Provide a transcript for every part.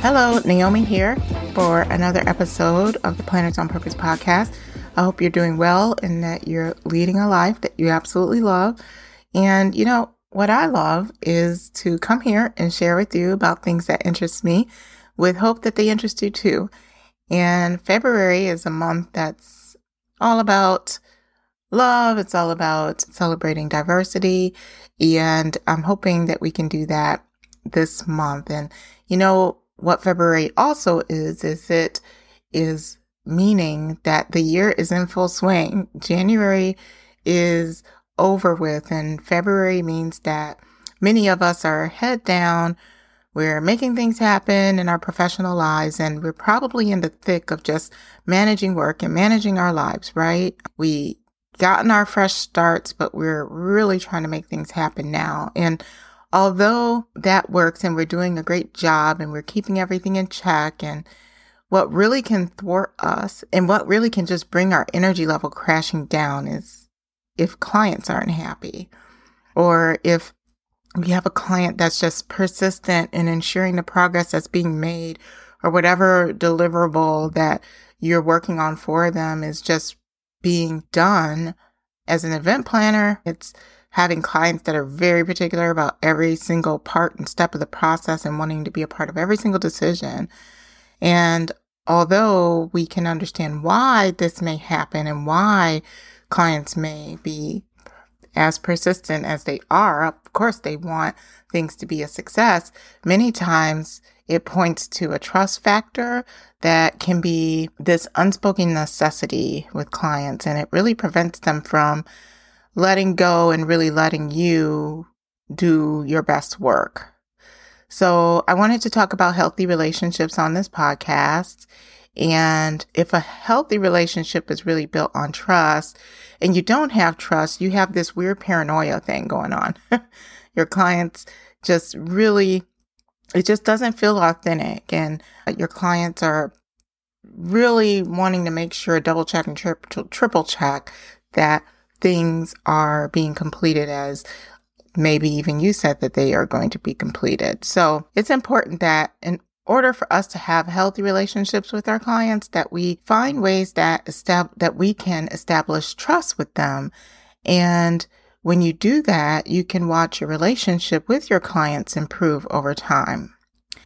Hello, Naomi here for another episode of the Planners on Purpose podcast. I hope you're doing well and that you're leading a life that you absolutely love. And you know, what I love is to come here and share with you about things that interest me with hope that they interest you too. And February is a month that's all about love. It's all about celebrating diversity. And I'm hoping that we can do that this month. And you know, what February also is it is meaning that the year is in full swing. January is over with, and February means that many of us are head down. We're making things happen in our professional lives, and we're probably in the thick of just managing work and managing our lives, right? We gotten our fresh starts, but we're really trying to make things happen now. And although that works and we're doing a great job and we're keeping everything in check, and what really can thwart us and what really can just bring our energy level crashing down is if clients aren't happy, or if we have a client that's just persistent in ensuring the progress that's being made, or whatever deliverable that you're working on for them is just being done. As an event planner, it's having clients that are very particular about every single part and step of the process and wanting to be a part of every single decision. And although we can understand why this may happen and why clients may be as persistent as they are, of course they want things to be a success. Many times it points to a trust factor that can be this unspoken necessity with clients, and it really prevents them from letting go and really letting you do your best work. So I wanted to talk about healthy relationships on this podcast. And if a healthy relationship is really built on trust, and you don't have trust, you have this weird paranoia thing going on. Your clients just really, it just doesn't feel authentic. And your clients are really wanting to make sure, double check and triple check that things are being completed as maybe even you said that they are going to be completed. So it's important that in order for us to have healthy relationships with our clients, that we find ways that we can establish trust with them. And when you do that, you can watch your relationship with your clients improve over time.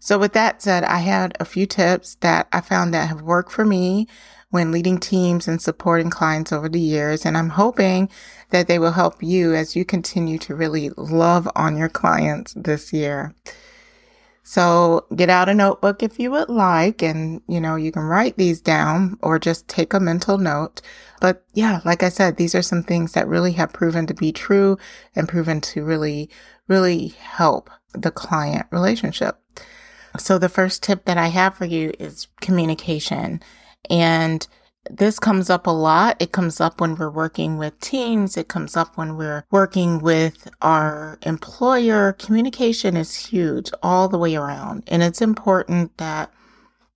So with that said, I had a few tips that I found that have worked for me when leading teams and supporting clients over the years. And I'm hoping that they will help you as you continue to really love on your clients this year. So get out a notebook if you would like, and you know, you can write these down or just take a mental note. But yeah, like I said, these are some things that really have proven to be true and proven to really, really help the client relationship. So the first tip that I have for you is communication. And this comes up a lot. It comes up when we're working with teams. It comes up when we're working with our employer. Communication is huge all the way around. And it's important that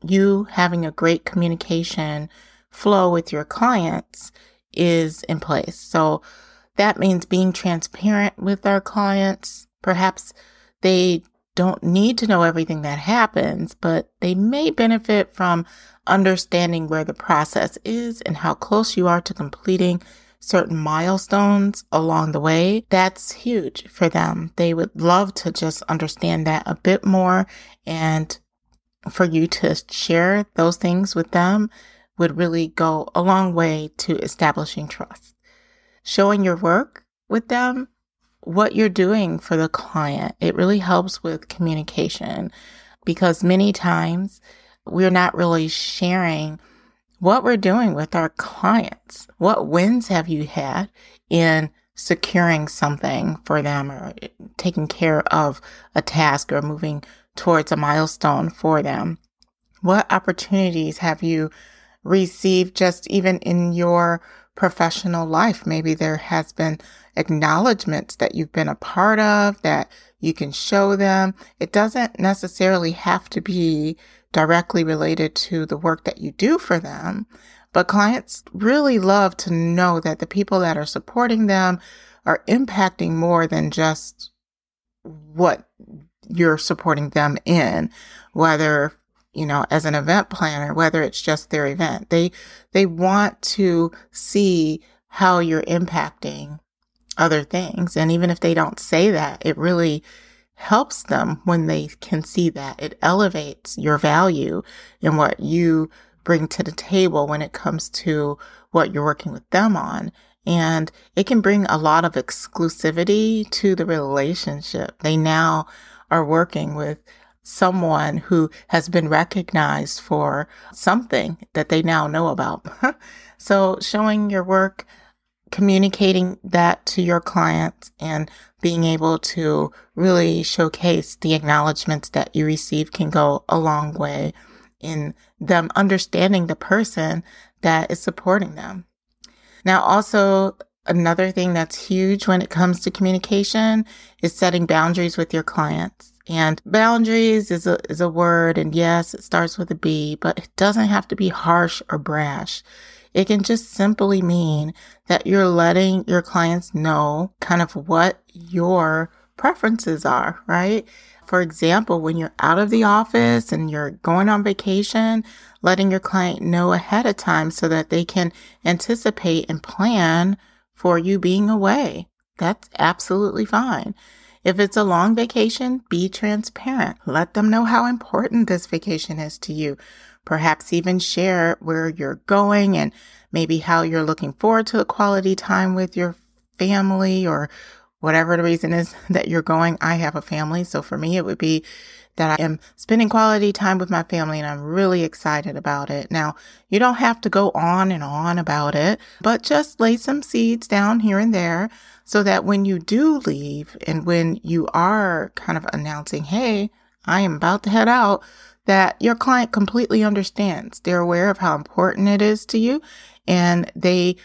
you having a great communication flow with your clients is in place. So that means being transparent with our clients. Perhaps they don't need to know everything that happens, but they may benefit from understanding where the process is and how close you are to completing certain milestones along the way. That's huge for them. They would love to just understand that a bit more, and for you to share those things with them would really go a long way to establishing trust. Showing your work with them, what you're doing for the client, it really helps with communication, because many times we're not really sharing what we're doing with our clients. What wins have you had in securing something for them, or taking care of a task, or moving towards a milestone for them? What opportunities have you received just even in your professional life? Maybe there has been acknowledgments that you've been a part of that you can show them. It doesn't necessarily have to be directly related to the work that you do for them, but clients really love to know that the people that are supporting them are impacting more than just what you're supporting them in, whether, you know, as an event planner, whether it's just their event. They want to see how you're impacting other things. And even if they don't say that, it really helps them when they can see that. It elevates your value in what you bring to the table when it comes to what you're working with them on. And it can bring a lot of exclusivity to the relationship. They now are working with someone who has been recognized for something that they now know about. So showing your work, communicating that to your clients, and being able to really showcase the acknowledgments that you receive can go a long way in them understanding the person that is supporting them. Now, also, another thing that's huge when it comes to communication is setting boundaries with your clients. And boundaries is a word, and yes, it starts with a B, but it doesn't have to be harsh or brash. It can just simply mean that you're letting your clients know kind of what your preferences are, right? For example, when you're out of the office and you're going on vacation, letting your client know ahead of time so that they can anticipate and plan for you being away. That's absolutely fine. If it's a long vacation, be transparent. Let them know how important this vacation is to you. Perhaps even share where you're going and maybe how you're looking forward to the quality time with your family, or whatever the reason is that you're going. I have a family, so for me, it would be that I am spending quality time with my family and I'm really excited about it. Now, you don't have to go on and on about it, but just lay some seeds down here and there so that when you do leave and when you are kind of announcing, hey, I am about to head out, that your client completely understands. They're aware of how important it is to you and they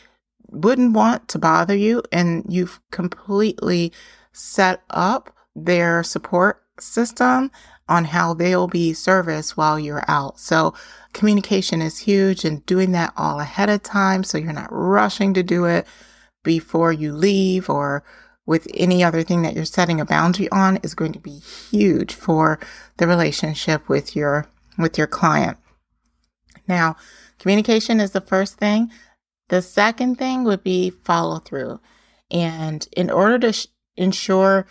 wouldn't want to bother you, and you've completely set up their support system on how they'll be serviced while you're out. So communication is huge, and doing that all ahead of time so you're not rushing to do it before you leave or with any other thing that you're setting a boundary on is going to be huge for the relationship with your client. Now, communication is the first thing. The second thing would be follow through. And in order to ensure,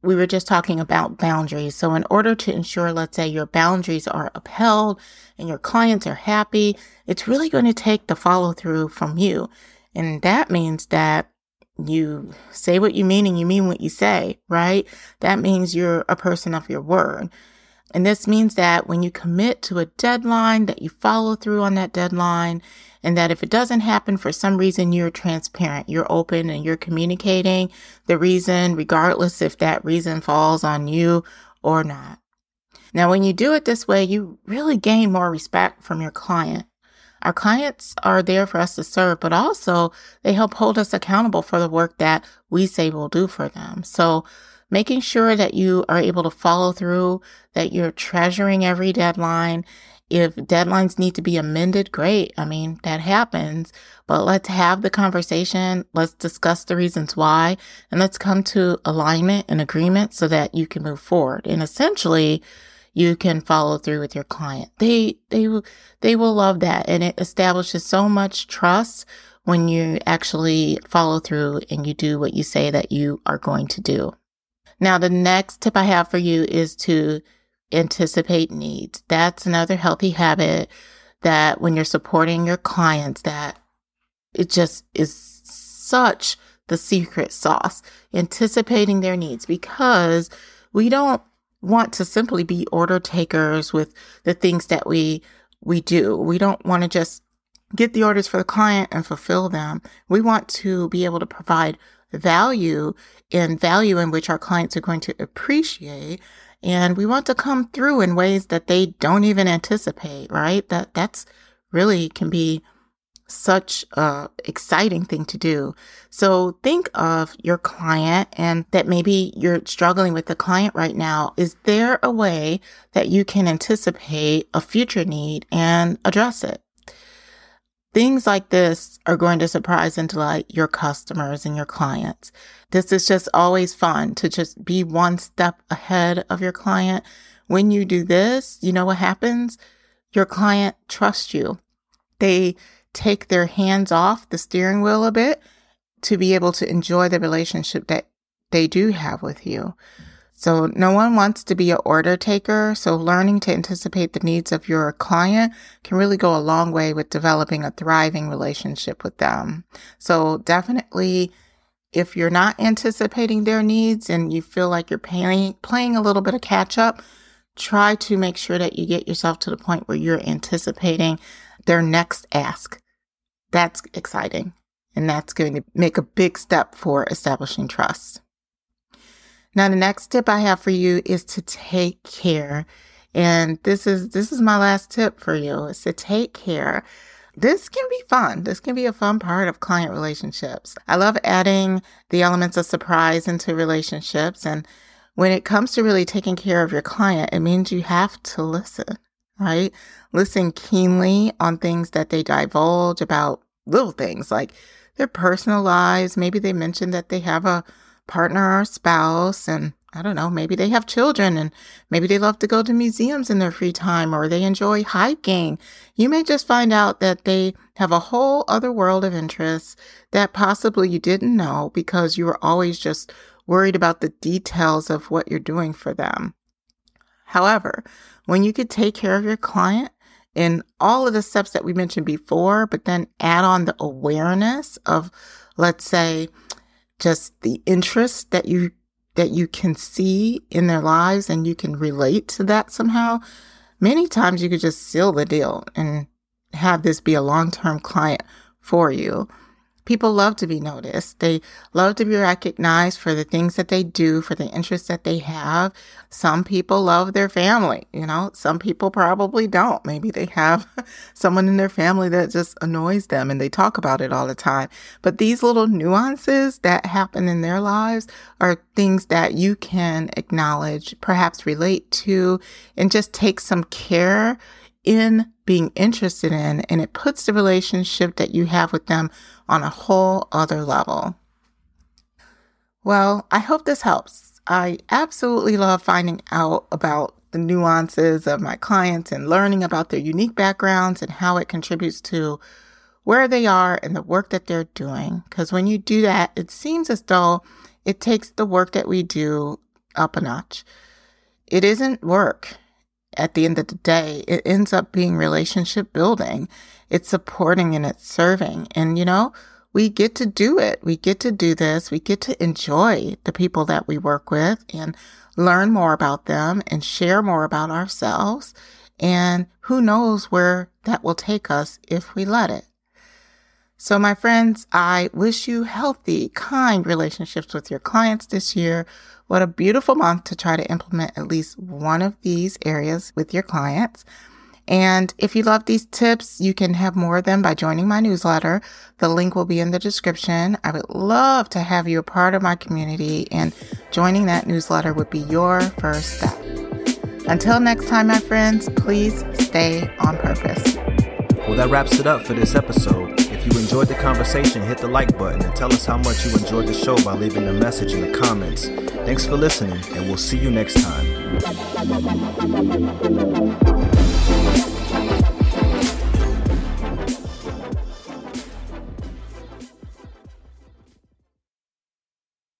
we were just talking about boundaries. So in order to ensure, let's say, your boundaries are upheld and your clients are happy, it's really going to take the follow through from you. And that means that you say what you mean and you mean what you say, right? That means you're a person of your word. And this means that when you commit to a deadline, that you follow through on that deadline, and that if it doesn't happen for some reason, you're transparent, you're open, and you're communicating the reason, regardless if that reason falls on you or not. Now, when you do it this way, you really gain more respect from your client. Our clients are there for us to serve, but also they help hold us accountable for the work that we say we'll do for them. So making sure that you are able to follow through, that you're treasuring every deadline. If deadlines need to be amended, great. I mean, that happens. But let's have the conversation. Let's discuss the reasons why. And let's come to alignment and agreement so that you can move forward. And essentially, you can follow through with your client. They will love that. And it establishes so much trust when you actually follow through and you do what you say that you are going to do. Now, the next tip I have for you is to anticipate needs. That's another healthy habit that when you're supporting your clients, that it just is such the secret sauce, anticipating their needs, because we don't want to simply be order takers with the things that we do. We don't want to just get the orders for the client and fulfill them. We want to be able to provide value in which our clients are going to appreciate. And we want to come through in ways that they don't even anticipate, right? That's really can be such a exciting thing to do. So think of your client and that maybe you're struggling with the client right now. Is there a way that you can anticipate a future need and address it? Things like this are going to surprise and delight your customers and your clients. This is just always fun to just be one step ahead of your client. When you do this, you know what happens? Your client trusts you. They take their hands off the steering wheel a bit to be able to enjoy the relationship that they do have with you. So no one wants to be an order taker. So learning to anticipate the needs of your client can really go a long way with developing a thriving relationship with them. So definitely, if you're not anticipating their needs and you feel like you're playing a little bit of catch up, try to make sure that you get yourself to the point where you're anticipating their next ask. That's exciting. And that's going to make a big step for establishing trust. Now, the next tip I have for you is to take care. And this is my last tip for you, is to take care. This can be fun. This can be a fun part of client relationships. I love adding the elements of surprise into relationships. And when it comes to really taking care of your client, it means you have to listen, right? Listen keenly on things that they divulge about, little things like their personal lives. Maybe they mentioned that they have a partner or spouse, and I don't know, maybe they have children, and maybe they love to go to museums in their free time, or they enjoy hiking. You may just find out that they have a whole other world of interests that possibly you didn't know because you were always just worried about the details of what you're doing for them. However, when you could take care of your client in all of the steps that we mentioned before, but then add on the awareness of, let's say, just the interest that you can see in their lives and you can relate to that somehow, many times you could just seal the deal and have this be a long-term client for you. People love to be noticed. They love to be recognized for the things that they do, for the interests that they have. Some people love their family, you know. Some people probably don't. Maybe they have someone in their family that just annoys them and they talk about it all the time. But these little nuances that happen in their lives are things that you can acknowledge, perhaps relate to, and just take some care in being interested in, and it puts the relationship that you have with them on a whole other level. Well, I hope this helps. I absolutely love finding out about the nuances of my clients and learning about their unique backgrounds and how it contributes to where they are and the work that they're doing. Because when you do that, it seems as though it takes the work that we do up a notch. It isn't work. At the end of the day, it ends up being relationship building. It's supporting and it's serving. And, you know, we get to do it. We get to do this. We get to enjoy the people that we work with and learn more about them and share more about ourselves. And who knows where that will take us if we let it. So, my friends, I wish you healthy, kind relationships with your clients this year. What a beautiful month to try to implement at least one of these areas with your clients. And if you love these tips, you can have more of them by joining my newsletter. The link will be in the description. I would love to have you a part of my community, and joining that newsletter would be your first step. Until next time, my friends, please stay on purpose. Well, that wraps it up for this episode. If you enjoyed the conversation, hit the like button and tell us how much you enjoyed the show by leaving a message in the comments. Thanks for listening, and we'll see you next time.